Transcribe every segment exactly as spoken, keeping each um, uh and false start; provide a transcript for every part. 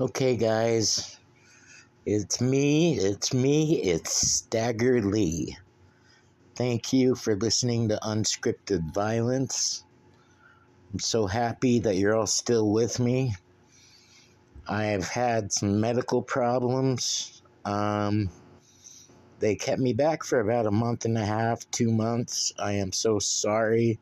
Okay, guys, it's me, it's me, it's Stagger Lee. Thank you for listening to Unscripted Violence. I'm so happy that you're all still with me. I've had some medical problems. Um, they kept me back for about a month and a half, two months. I am so sorry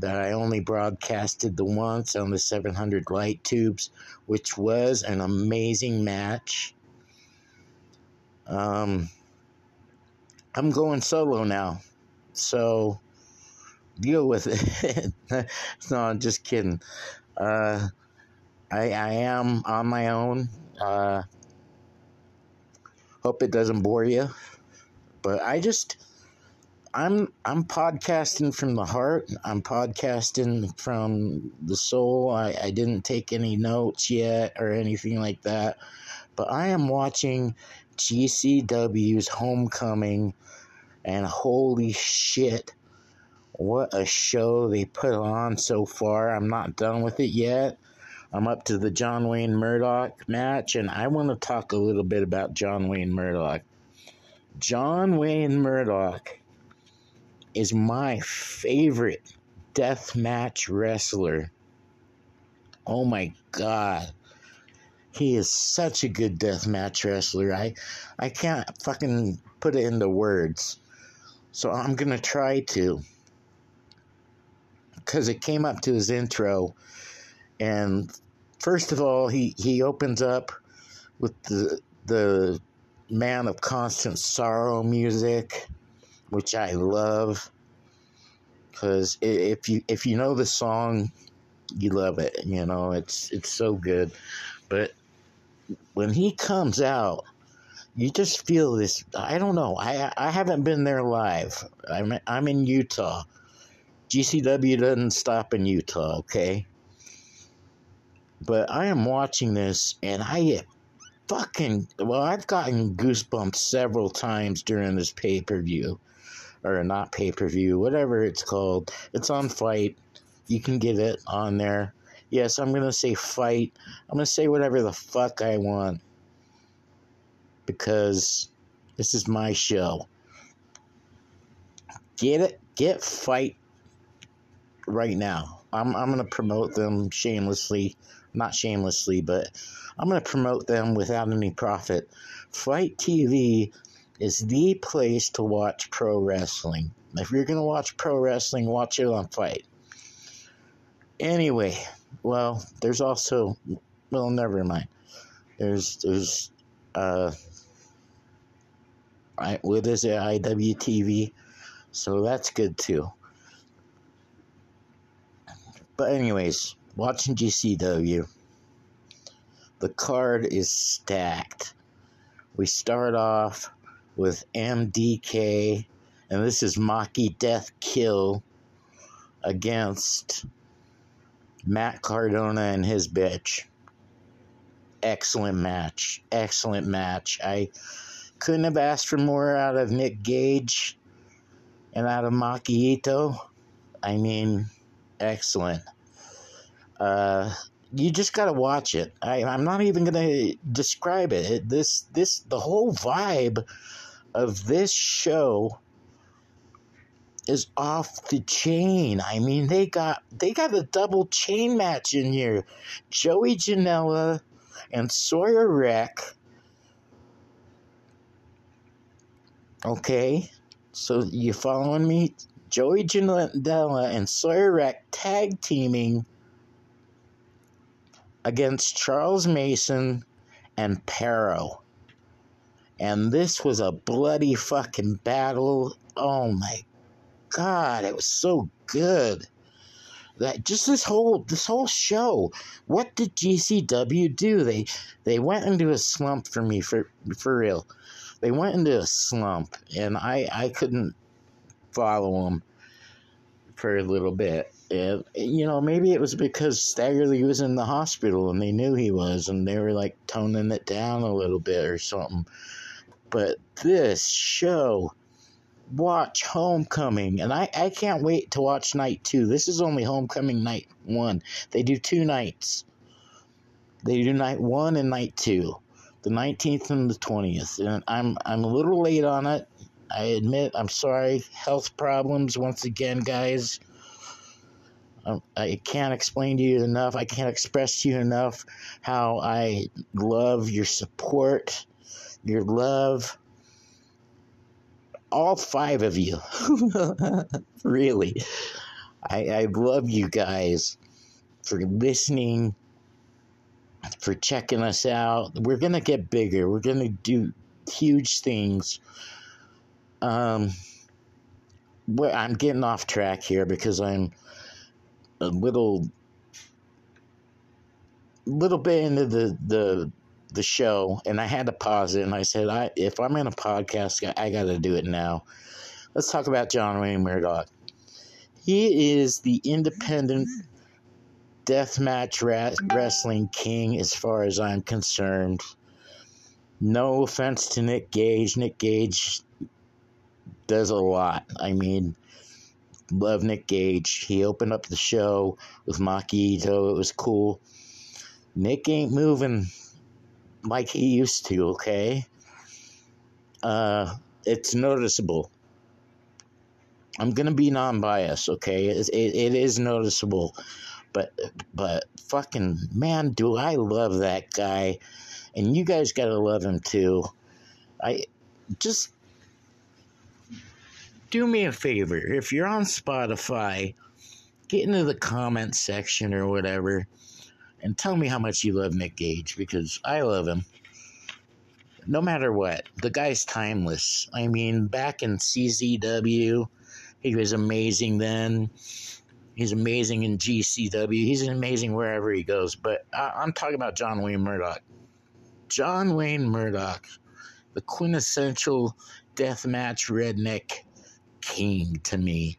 that I only broadcasted the once on the seven hundred light tubes, which was an amazing match. Um, I'm going solo now, so deal with it. No, I'm just kidding. Uh, I I am on my own. Uh, hope it doesn't bore you, but I just. I'm I'm podcasting from the heart. I'm podcasting from the soul. I, I didn't take any notes yet or anything like that. But I am watching G C W's Homecoming, and holy shit, what a show they put on so far. I'm not done with it yet. I'm up to the John Wayne Murdoch match, and I want to talk a little bit about John Wayne Murdoch. John Wayne Murdoch is my favorite deathmatch wrestler. Oh my god. He is such a good deathmatch wrestler. I I can't fucking put it into words. So I'm going to try to. Because it came up to his intro. And first of all, he, he opens up with the the Man of Constant Sorrow music, which I love, because if you if you know the song, you love it. You know, it's it's so good. But when he comes out, you just feel this. I don't know. I I haven't been there live. I'm I'm in Utah. G C W doesn't stop in Utah, okay? But I am watching this, and I get fucking well. I've gotten goosebumps several times during this pay per view. Or not pay-per-view, whatever it's called. It's on Fight. You can get it on there. Yes, I'm going to say Fight. I'm going to say whatever the fuck I want. Because this is my show. Get it. Get Fight right now. I'm I'm going to promote them shamelessly. Not shamelessly, but I'm going to promote them without any profit. Fight T V is the place to watch pro wrestling. If you're going to watch pro wrestling, watch it on Fight. Anyway, well, there's also... Well, never mind. There's... there's uh, I, what is it? I W T V. So that's good, too. But anyways, watching G C W. The card is stacked. We start off with M D K, and this is Maki Death Kill against Matt Cardona and his bitch. Excellent match. Excellent match. I couldn't have asked for more out of Nick Gage and out of Maki Itoh. I mean, excellent. Uh, you just gotta watch it. I, I'm not even gonna describe it. it. This, this, the whole vibe of this show is off the chain. I mean, they got they got a double chain match in here. Joey Janela and Sawyer Wreck. Okay, so you following me? Joey Janela and Sawyer Wreck tag teaming against Charles Mason and Pero. And this was a bloody fucking battle. Oh my god, it was so good. That just this whole this whole show. What did G C W do? They they went into a slump for me for for real. They went into a slump, and I I couldn't follow them for a little bit. And, you know, maybe it was because Stagger Lee was in the hospital and they knew he was, and they were like toning it down a little bit or something. But this show, watch Homecoming. And I, I can't wait to watch night two. This is only Homecoming night one. They do two nights. They do night one and night two, the nineteenth and the twentieth. And I'm I'm a little late on it. I admit, I'm sorry. Health problems once again, guys. Um, I can't explain to you enough. I can't express to you enough how I love your support, your love. All five of you. Really. I, I love you guys for listening, for checking us out. We're going to get bigger. We're going to do huge things. Um, well, I'm getting off track here because I'm a little, little bit into the, the, the show, and I had to pause it, and I said, I if I'm in a podcast, I got to do it now. Let's talk about John Wayne Murdoch. He is the independent deathmatch ra- wrestling king as far as I'm concerned. No offense to Nick Gage. Nick Gage does a lot. I mean, love Nick Gage. He opened up the show with Maki Itoh. It was cool. Nick ain't moving like he used to, okay? Uh, it's noticeable. I'm going to be non-biased, okay? It, it, it is noticeable. But, but fucking, man, do I love that guy. And you guys got to love him, too. I just... Do me a favor. If you're on Spotify, get into the comment section or whatever and tell me how much you love Nick Gage, because I love him. No matter what, the guy's timeless. I mean, back in C Z W, he was amazing then. He's amazing in G C W. He's amazing wherever he goes. But I- I'm talking about John Wayne Murdoch. John Wayne Murdoch, the quintessential deathmatch redneck king to me.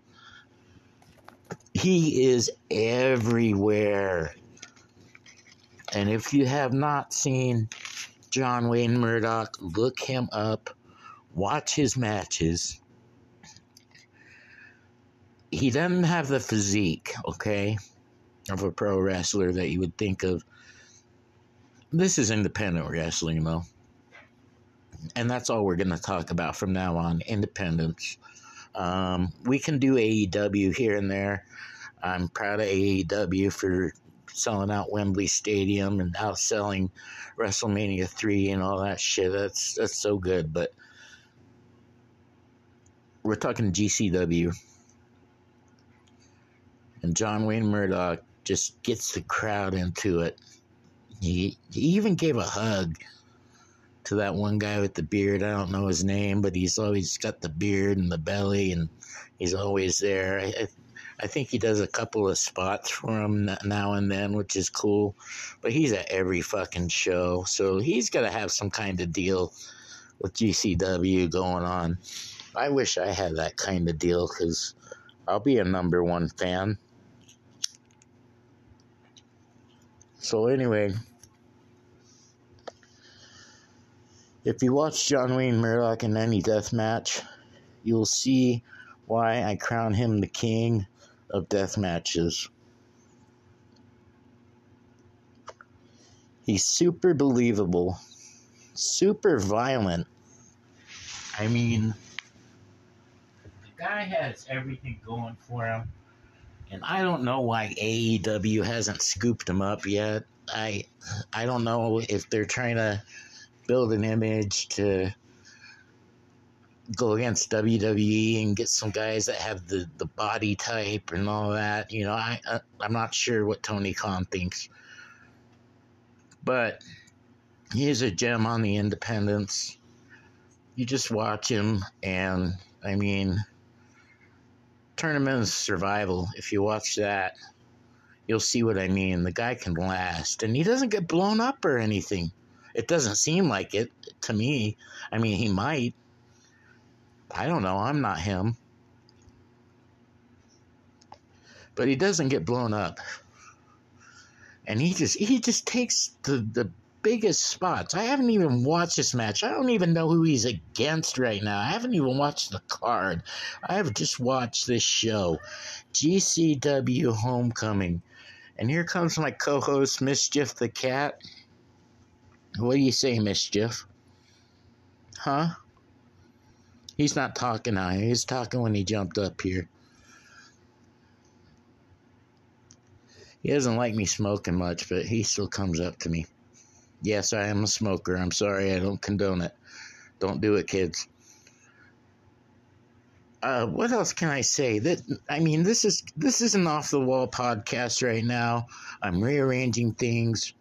He is everywhere. And if you have not seen John Wayne Murdoch, look him up. Watch his matches. He doesn't have the physique, okay, of a pro wrestler that you would think of. This is independent wrestling, though. And that's all we're going to talk about from now on, independence. Um, we can do A E W here and there. I'm proud of A E W for selling out Wembley Stadium and outselling WrestleMania three and all that shit. That's that's so good. But we're talking G C W, and John Wayne Murdoch just gets the crowd into it. He, he even gave a hug to that one guy with the beard. I don't know his name, but he's always got the beard and the belly, and he's always there. I, I I think he does a couple of spots for him now and then, which is cool. But he's at every fucking show, so he's got to have some kind of deal with G C W going on. I wish I had that kind of deal, because I'll be a number one fan. So anyway, if you watch John Wayne Murdoch in any deathmatch, you'll see why I crown him the king of death matches. He's super believable, super violent. I mean, the guy has everything going for him, and I don't know why A E W hasn't scooped him up yet. I I don't know if they're trying to build an image to go against W W E and get some guys that have the, the body type and all that. You know, I, I, I'm not sure what Tony Khan thinks. But he is a gem on the independents. You just watch him, and, I mean, Tournament of Survival, if you watch that, you'll see what I mean. The guy can last, and he doesn't get blown up or anything. It doesn't seem like it to me. I mean, he might. I don't know. I'm not him. But he doesn't get blown up. And he just he just takes the, the biggest spots. I haven't even watched this match. I don't even know who he's against right now. I haven't even watched the card. I have just watched this show, G C W Homecoming. And here comes my co-host, Mischief the Cat. What do you say, Mischief? Huh? He's not talking now. He was talking when he jumped up here. He doesn't like me smoking much, but he still comes up to me. Yes, I am a smoker. I'm sorry. I don't condone it. Don't do it, kids. Uh, what else can I say? That I mean, this is this is an off-the-wall podcast right now. I'm rearranging things.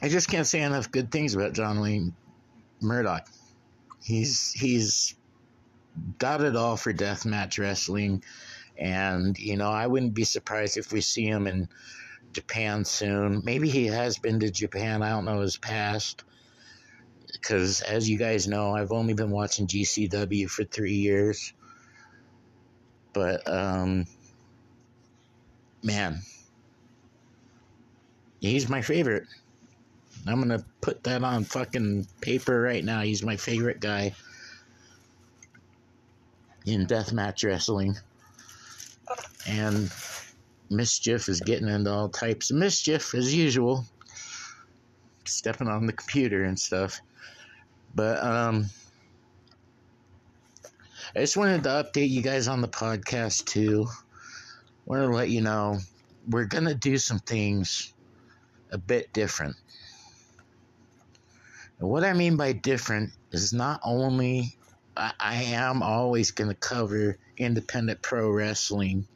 I just can't say enough good things about John Wayne Murdoch. He's he's got it all for deathmatch wrestling. And, you know, I wouldn't be surprised if we see him in Japan soon. Maybe he has been to Japan. I don't know his past. Because, as you guys know, I've only been watching G C W for three years. But, um, man, he's my favorite. I'm going to put that on fucking paper right now. He's my favorite guy in deathmatch wrestling. And Mischief is getting into all types of mischief, as usual. Stepping on the computer and stuff. But, um... I just wanted to update you guys on the podcast, too. Wanted to let you know, we're gonna do some things a bit different. And what I mean by different is not only... I, I am always gonna cover independent pro wrestling.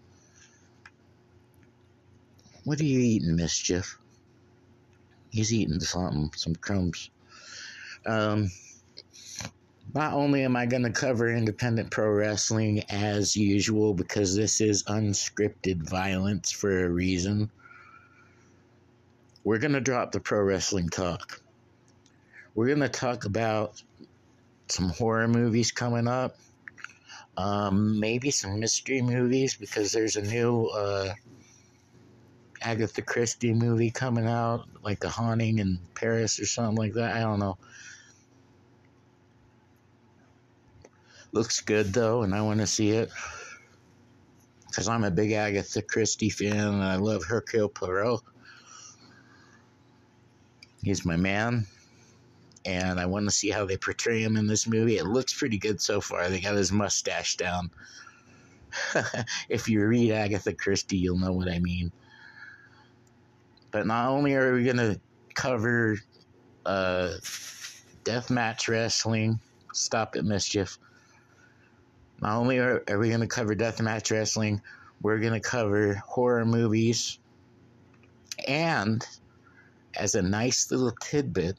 What are you eating, Mischief? He's eating something, some crumbs. Um, not only am I going to cover independent pro wrestling as usual, because this is unscripted violence for a reason, we're going to drop the pro wrestling talk. We're going to talk about some horror movies coming up, um, maybe some mystery movies, because there's a new... Uh, Agatha Christie movie coming out, like a haunting in Paris or something like that. I don't know. Looks good, though, and I want to see it. Because I'm a big Agatha Christie fan, and I love Hercule Poirot. He's my man. And I want to see how they portray him in this movie. It looks pretty good so far. They got his mustache down. If you read Agatha Christie, you'll know what I mean. But not only are we going to cover uh, deathmatch wrestling, stop it, Mischief. Not only are, are we going to cover deathmatch wrestling, we're going to cover horror movies. And as a nice little tidbit,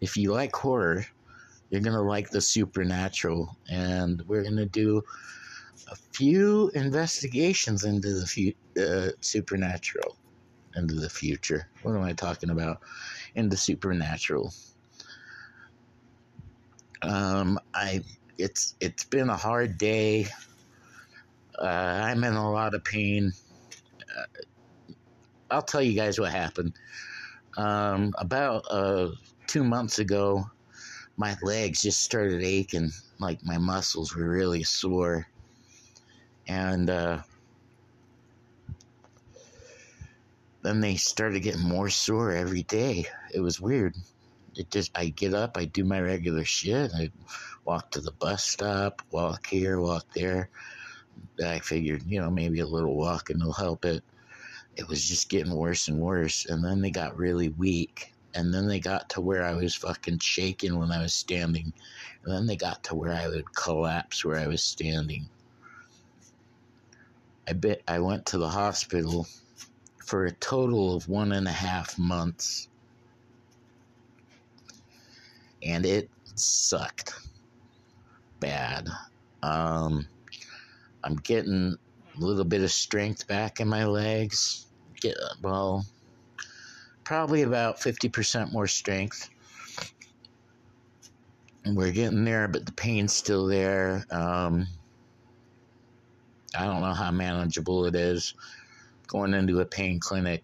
if you like horror, you're going to like the supernatural. And we're going to do a few investigations into the fu- uh, supernatural. Into the future. What am I talking about? Into supernatural. Um, I it's it's been a hard day. Uh, I'm in a lot of pain. Uh, I'll tell you guys what happened. Um, about uh two months ago, my legs just started aching. Like my muscles were really sore, and. Uh, Then they started getting more sore every day. It was weird. It just, I get up, I do my regular shit. I walk to the bus stop, walk here, walk there. I figured, you know, maybe a little walking will help it. It was just getting worse and worse. And then they got really weak. And then they got to where I was fucking shaking when I was standing. And then they got to where I would collapse where I was standing. I bet I went to the hospital for a total of one and a half months. And it sucked. Bad. Um, I'm getting a little bit of strength back in my legs. Get, well, probably about fifty percent more strength. And we're getting there, but the pain's still there. Um, I don't know how manageable it is. Going into a pain clinic,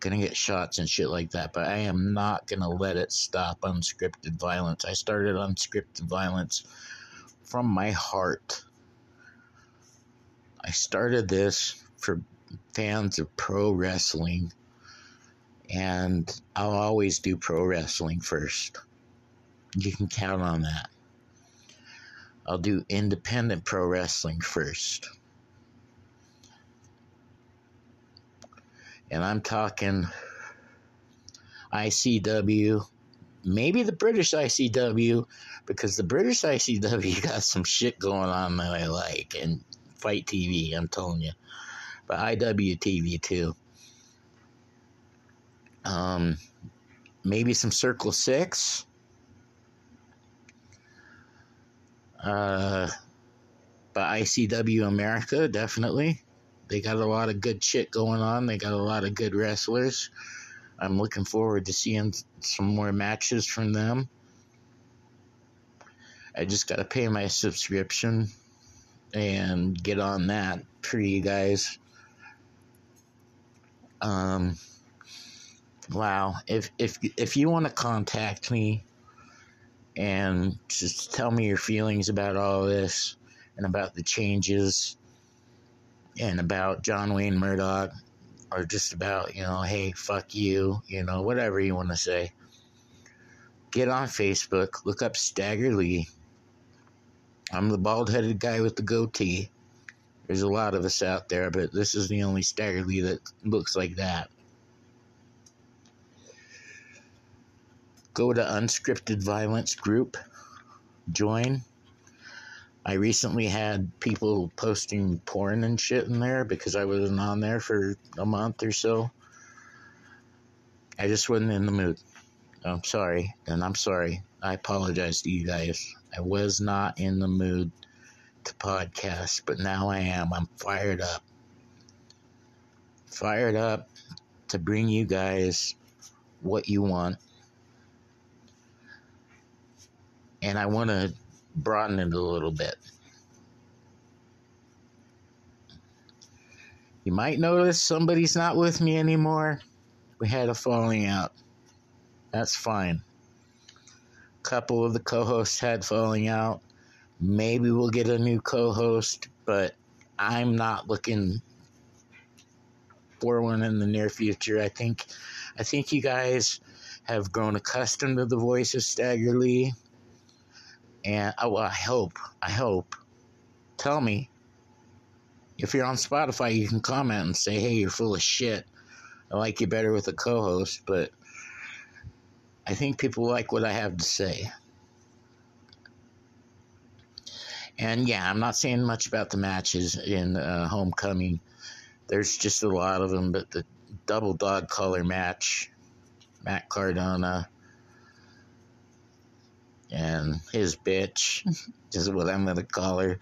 gonna get shots and shit like that, but I am not gonna let it stop unscripted violence. I started unscripted violence from my heart. I started this for fans of pro wrestling, And I'll always do pro wrestling first. You can count on that. I'll do independent pro wrestling first. And I'm talking I C W, maybe the British I C W, because the British I C W got some shit going on that I like, and Fight T V, I'm telling you. But I W T V too. Um, maybe some Circle Six. Uh, but I C W America, definitely. They got a lot of good shit going on. They got a lot of good wrestlers. I'm looking forward to seeing some more matches from them. I just got to pay my subscription and get on that for you guys. Um, wow. If if if you want to contact me and just tell me your feelings about all this and about the changes and about John Wayne Murdoch, or just about, you know, hey, fuck you, you know, whatever you want to say, get on Facebook, look up Stagger Lee. I'm the bald-headed guy with the goatee. There's a lot of us out there, but this is the only Stagger Lee that looks like that. Go to Unscripted Violence group. Join. I recently had people posting porn and shit in there because I wasn't on there for a month or so. I just wasn't in the mood. I'm sorry, and I'm sorry. I apologize to you guys. I was not in the mood to podcast, but now I am. I'm fired up. Fired up to bring you guys what you want. And I want to broaden it a little bit. You might notice somebody's not with me anymore. We had a falling out. That's fine. A couple of the co-hosts had falling out. Maybe we'll get a new co-host, but I'm not looking for one in the near future. I think, I think you guys have grown accustomed to the voice of Stagger Lee. And oh, I hope, I hope, tell me, if you're on Spotify, you can comment and say, hey, you're full of shit. I like you better with a co-host, but I think people like what I have to say. And yeah, I'm not saying much about the matches in uh, Homecoming. There's just a lot of them, but the double dog collar match, Matt Cardona and his bitch, is what I'm gonna call her,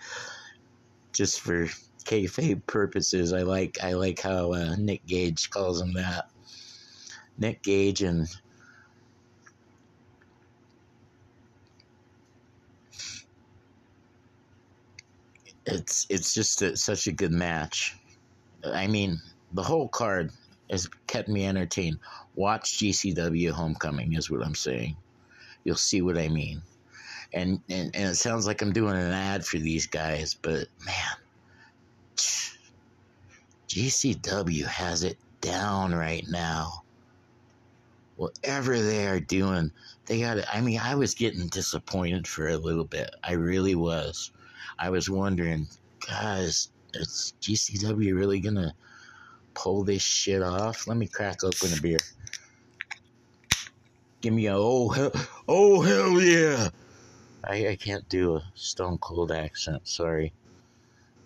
just for kayfabe purposes. I like I like how uh, Nick Gage calls him that. Nick Gage and it's it's just a, such a good match. I mean, the whole card has kept me entertained. Watch G C W Homecoming is what I'm saying. You'll see what I mean. And, and and it sounds like I'm doing an ad for these guys, but man, G C W has it down right now. Whatever they are doing, they got it. I mean, I was getting disappointed for a little bit. I really was. I was wondering, guys, is G C W really going to pull this shit off? Let me crack open a beer. Give me a, oh, hell, oh, hell yeah. I, I can't do a Stone Cold accent, sorry.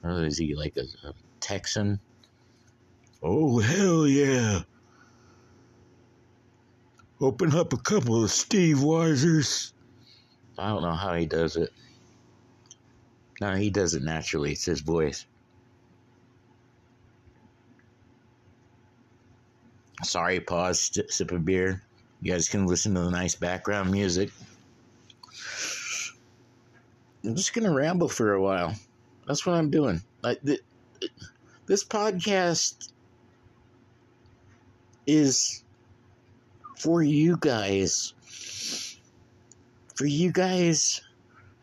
Or is he like a, a Texan? Oh, hell yeah. Open up a couple of Steve Weisers. I don't know how he does it. No, he does it naturally. It's his voice. Sorry, pause, st- sip a beer. You guys can listen to the nice background music. I'm just going to ramble for a while. That's what I'm doing. Like th- This podcast is for you guys. For you guys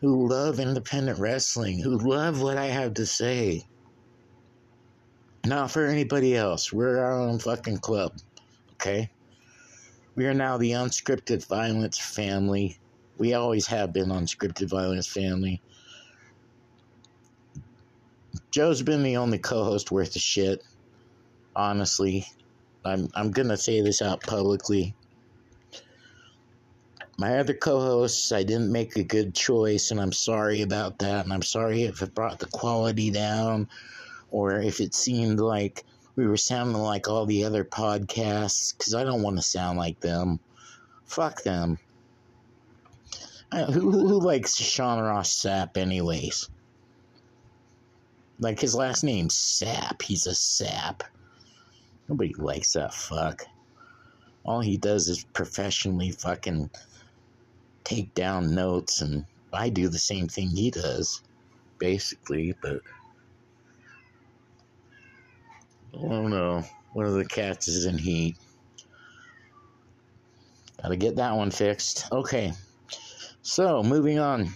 who love independent wrestling, who love what I have to say. Not for anybody else. We're our own fucking club. Okay? We are now the Unscripted Violence family. We always have been Unscripted Violence family. Joe's been the only co-host worth a shit. Honestly, I'm I'm gonna say this out publicly. My other co-hosts, I didn't make a good choice, and I'm sorry about that, and I'm sorry if it brought the quality down, or if it seemed like we were sounding like all the other podcasts, because I don't want to sound like them. Fuck them. I, who, who likes Sean Ross Sapp anyways? Like, his last name's Sapp. He's a sap. Nobody likes that fuck. All he does is professionally fucking take down notes, and I do the same thing he does, basically, but I don't know. One of the cats is in heat. Gotta get that one fixed. Okay. So, moving on.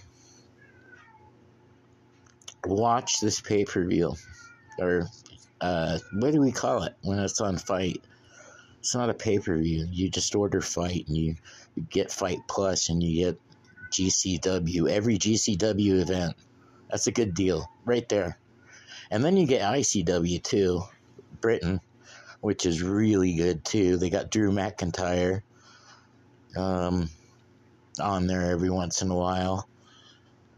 Watch this pay-per-view. Or, uh, what do we call it when it's on Fight? It's not a pay-per-view. You just order Fight, and you, you get Fight Plus, and you get G C W. Every G C W event. That's a good deal. Right there. And then you get I C W, too. Britain, which is really good, too. They got Drew McIntyre um, on there every once in a while.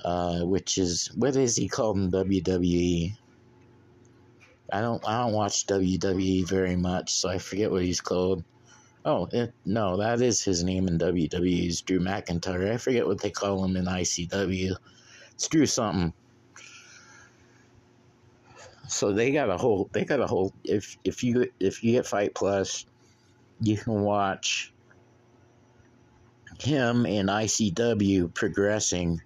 Uh, which is, what is he called in W W E? I don't I don't watch W W E very much, so I forget what he's called. Oh, it, no, that is his name in W W E, is Drew McIntyre. I forget what they call him in I C W. It's Drew something. So they got a whole, they got a whole, if if you if you get Fight Plus, you can watch him in I C W progressing.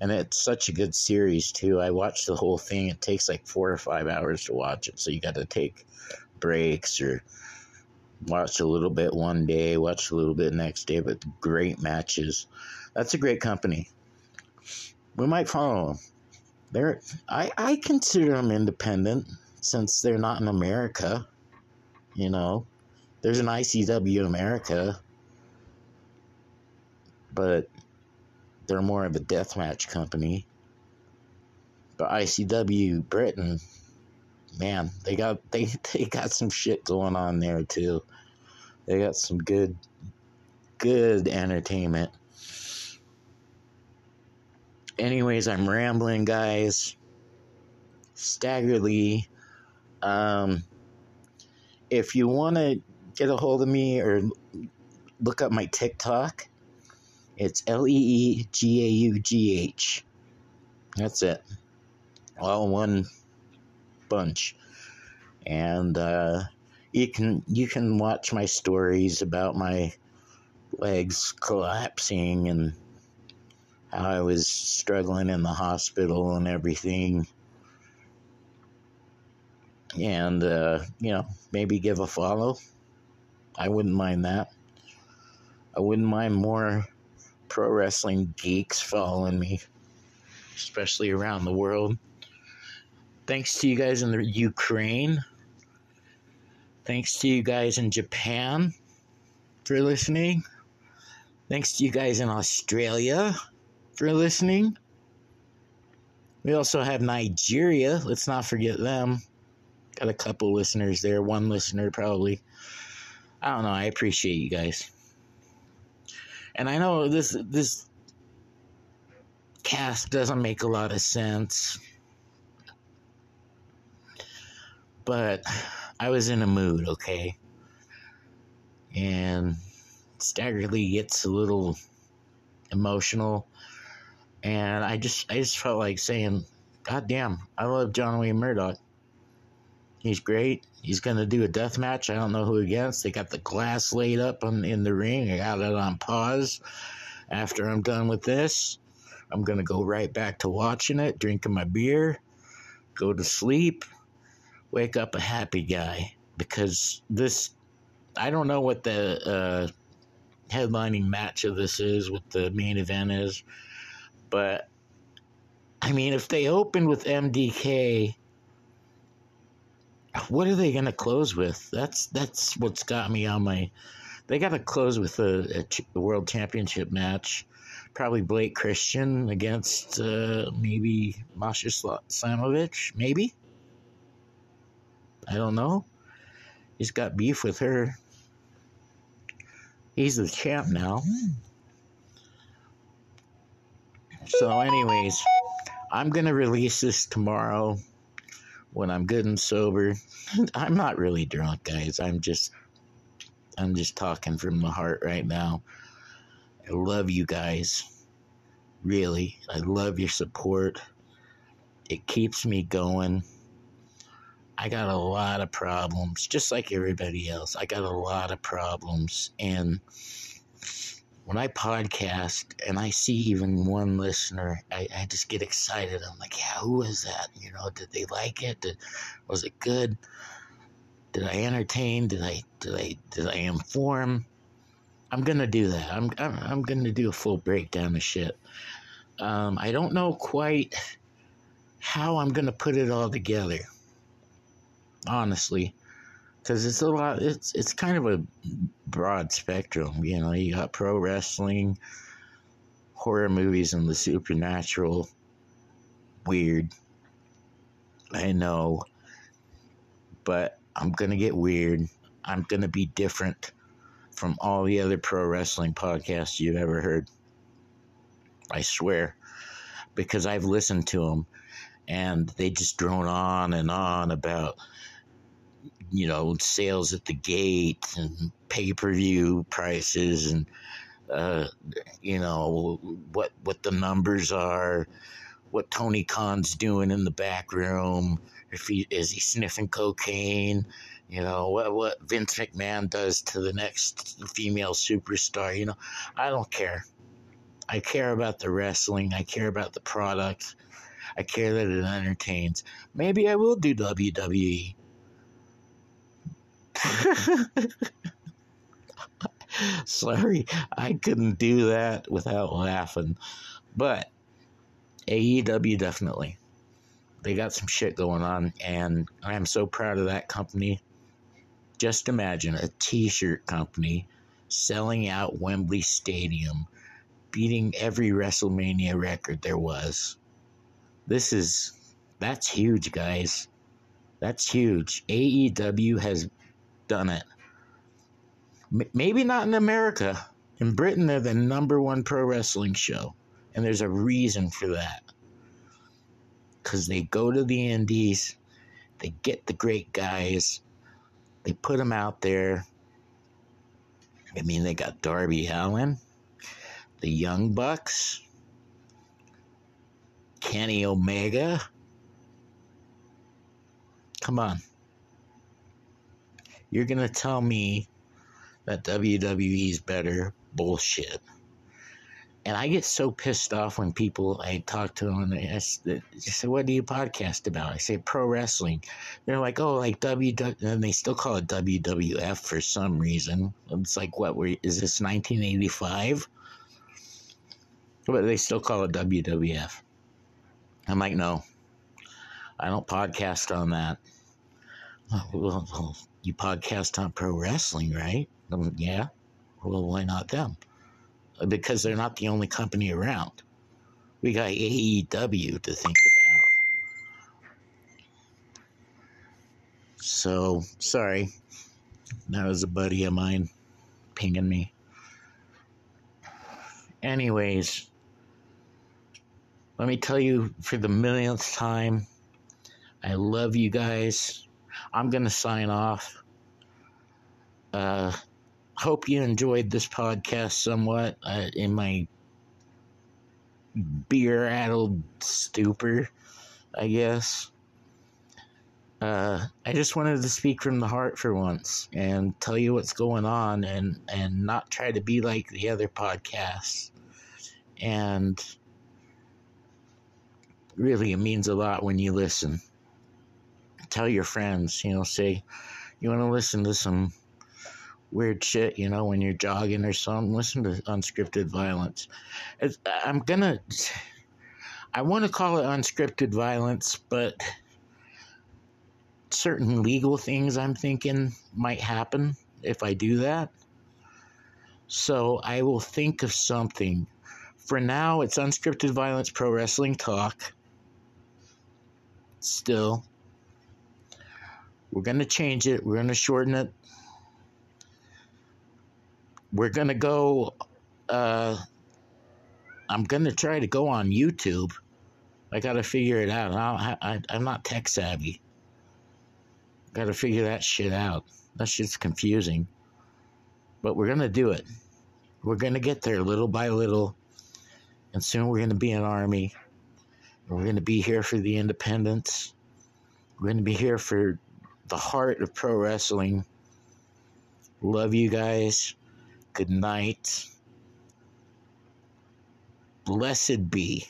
And it's such a good series, too. I watched the whole thing. It takes like four or five hours to watch it. So you got to take breaks or watch a little bit one day, watch a little bit next day. But great matches. That's a great company. We might follow them. They're, I, I consider them independent since they're not in America, you know. There's an I C W America, but they're more of a deathmatch company. But I C W Britain, man, they got they, they got some shit going on there too. They got some good good entertainment. Anyways, I'm rambling, guys. Stagger Lee. Um, if you want to get a hold of me or look up my TikTok, it's L E E G A U G H. That's it. All one bunch. And uh, you can you can watch my stories about my legs collapsing and how I was struggling in the hospital and everything. And, uh, you know, maybe give a follow. I wouldn't mind that. I wouldn't mind more pro wrestling geeks following me, especially around the world. Thanks to you guys in the Ukraine. Thanks to you guys in Japan for listening. Thanks to you guys in Australia for listening. We also have Nigeria. Let's not forget them. Got a couple listeners there. One listener probably. I don't know. I appreciate you guys. And I know this this cast doesn't make a lot of sense, but I was in a mood, okay? And Stagger Lee gets a little emotional. And I just I just felt like saying, God damn, I love John Wayne Murdoch. He's great. He's going to do a death match. I don't know who against. They got the glass laid up on, in the ring. I got it on pause. After I'm done with this, I'm going to go right back to watching it, drinking my beer, go to sleep, wake up a happy guy. Because this, I don't know what the uh, headlining match of this is, what the main event is. But, I mean, if they opened with M D K, what are they going to close with? That's that's what's got me on my... They got to close with a, a world championship match. Probably Blake Christian against uh, maybe Masha Slamovich. Maybe. I don't know. He's got beef with her. He's the champ now. So anyways, I'm going to release this tomorrow when I'm good and sober. I'm not really drunk, guys. I'm just I'm just talking from the heart right now. I love you guys. Really. I love your support. It keeps me going. I got a lot of problems, just like everybody else. I got a lot of problems. And when I podcast and I see even one listener, I, I just get excited. I'm like, yeah, who was that? You know, did they like it? Did, was it good? Did I entertain? Did I did I did I inform? I'm gonna do that. I'm I'm, I'm gonna do a full breakdown of shit. Um, I don't know quite how I'm gonna put it all together. Honestly, because it's a lot, it's it's kind of a broad spectrum, you know. You got pro wrestling, horror movies, and the supernatural. Weird, I know, but I'm gonna get weird. I'm gonna be different from all the other pro wrestling podcasts you've ever heard. I swear, because I've listened to them, and they just drone on and on about, you know, sales at the gate and pay-per-view prices and, uh, you know, what what the numbers are, what Tony Khan's doing in the back room, if he is he sniffing cocaine, you know, what, what Vince McMahon does to the next female superstar, you know. I don't care. I care about the wrestling. I care about the product. I care that it entertains. Maybe I will do W W E. Sorry, I couldn't do that without laughing. But A E W, definitely. They got some shit going on, and I am so proud of that company. Just imagine a t-shirt company selling out Wembley Stadium, beating every WrestleMania record there was. This is, that's huge, guys. That's huge. A E W has done it. M- maybe not in America. In Britain, they're the number one pro wrestling show. And there's a reason for that. Because they go to the indies. They get the great guys. They put them out there. I mean, they got Darby Allin, the Young Bucks, Kenny Omega. Come on. You're going to tell me that W W E is better? Bullshit. And I get so pissed off when people, I talk to them, and they say, what do you podcast about? I say, pro wrestling. They're like, oh, like W W E, and they still call it W W F for some reason. It's like, what, is this nineteen eighty-five? But they still call it W W F. I'm like, no, I don't podcast on that. Well, you podcast on pro wrestling, right? Um, yeah. Well, why not them? Because they're not the only company around. We got A E W to think about. So, sorry. That was a buddy of mine pinging me. Anyways, let me tell you for the millionth time, I love you guys. I'm going to sign off. Uh, hope you enjoyed this podcast somewhat uh, in my beer-addled stupor, I guess. Uh, I just wanted to speak from the heart for once and tell you what's going on and, and not try to be like the other podcasts. And really, it means a lot when you listen. Tell your friends, you know, say, you want to listen to some weird shit, you know, when you're jogging or something, listen to Unscripted Violence. It's, I'm gonna, I want to call it Unscripted Violence, but certain legal things I'm thinking might happen if I do that. so I will think of something. For now, it's Unscripted Violence Pro Wrestling Talk. Still. We're going to change it. We're going to shorten it. We're going to go... Uh, I'm going to try to go on YouTube. I got to figure it out. I, I, I'm not tech savvy. Got to figure that shit out. That shit's confusing. But we're going to do it. We're going to get there little by little. And soon we're going to be an army. We're going to be here for the independents. We're going to be here for the heart of pro wrestling. Love you guys. Good night. Blessed be.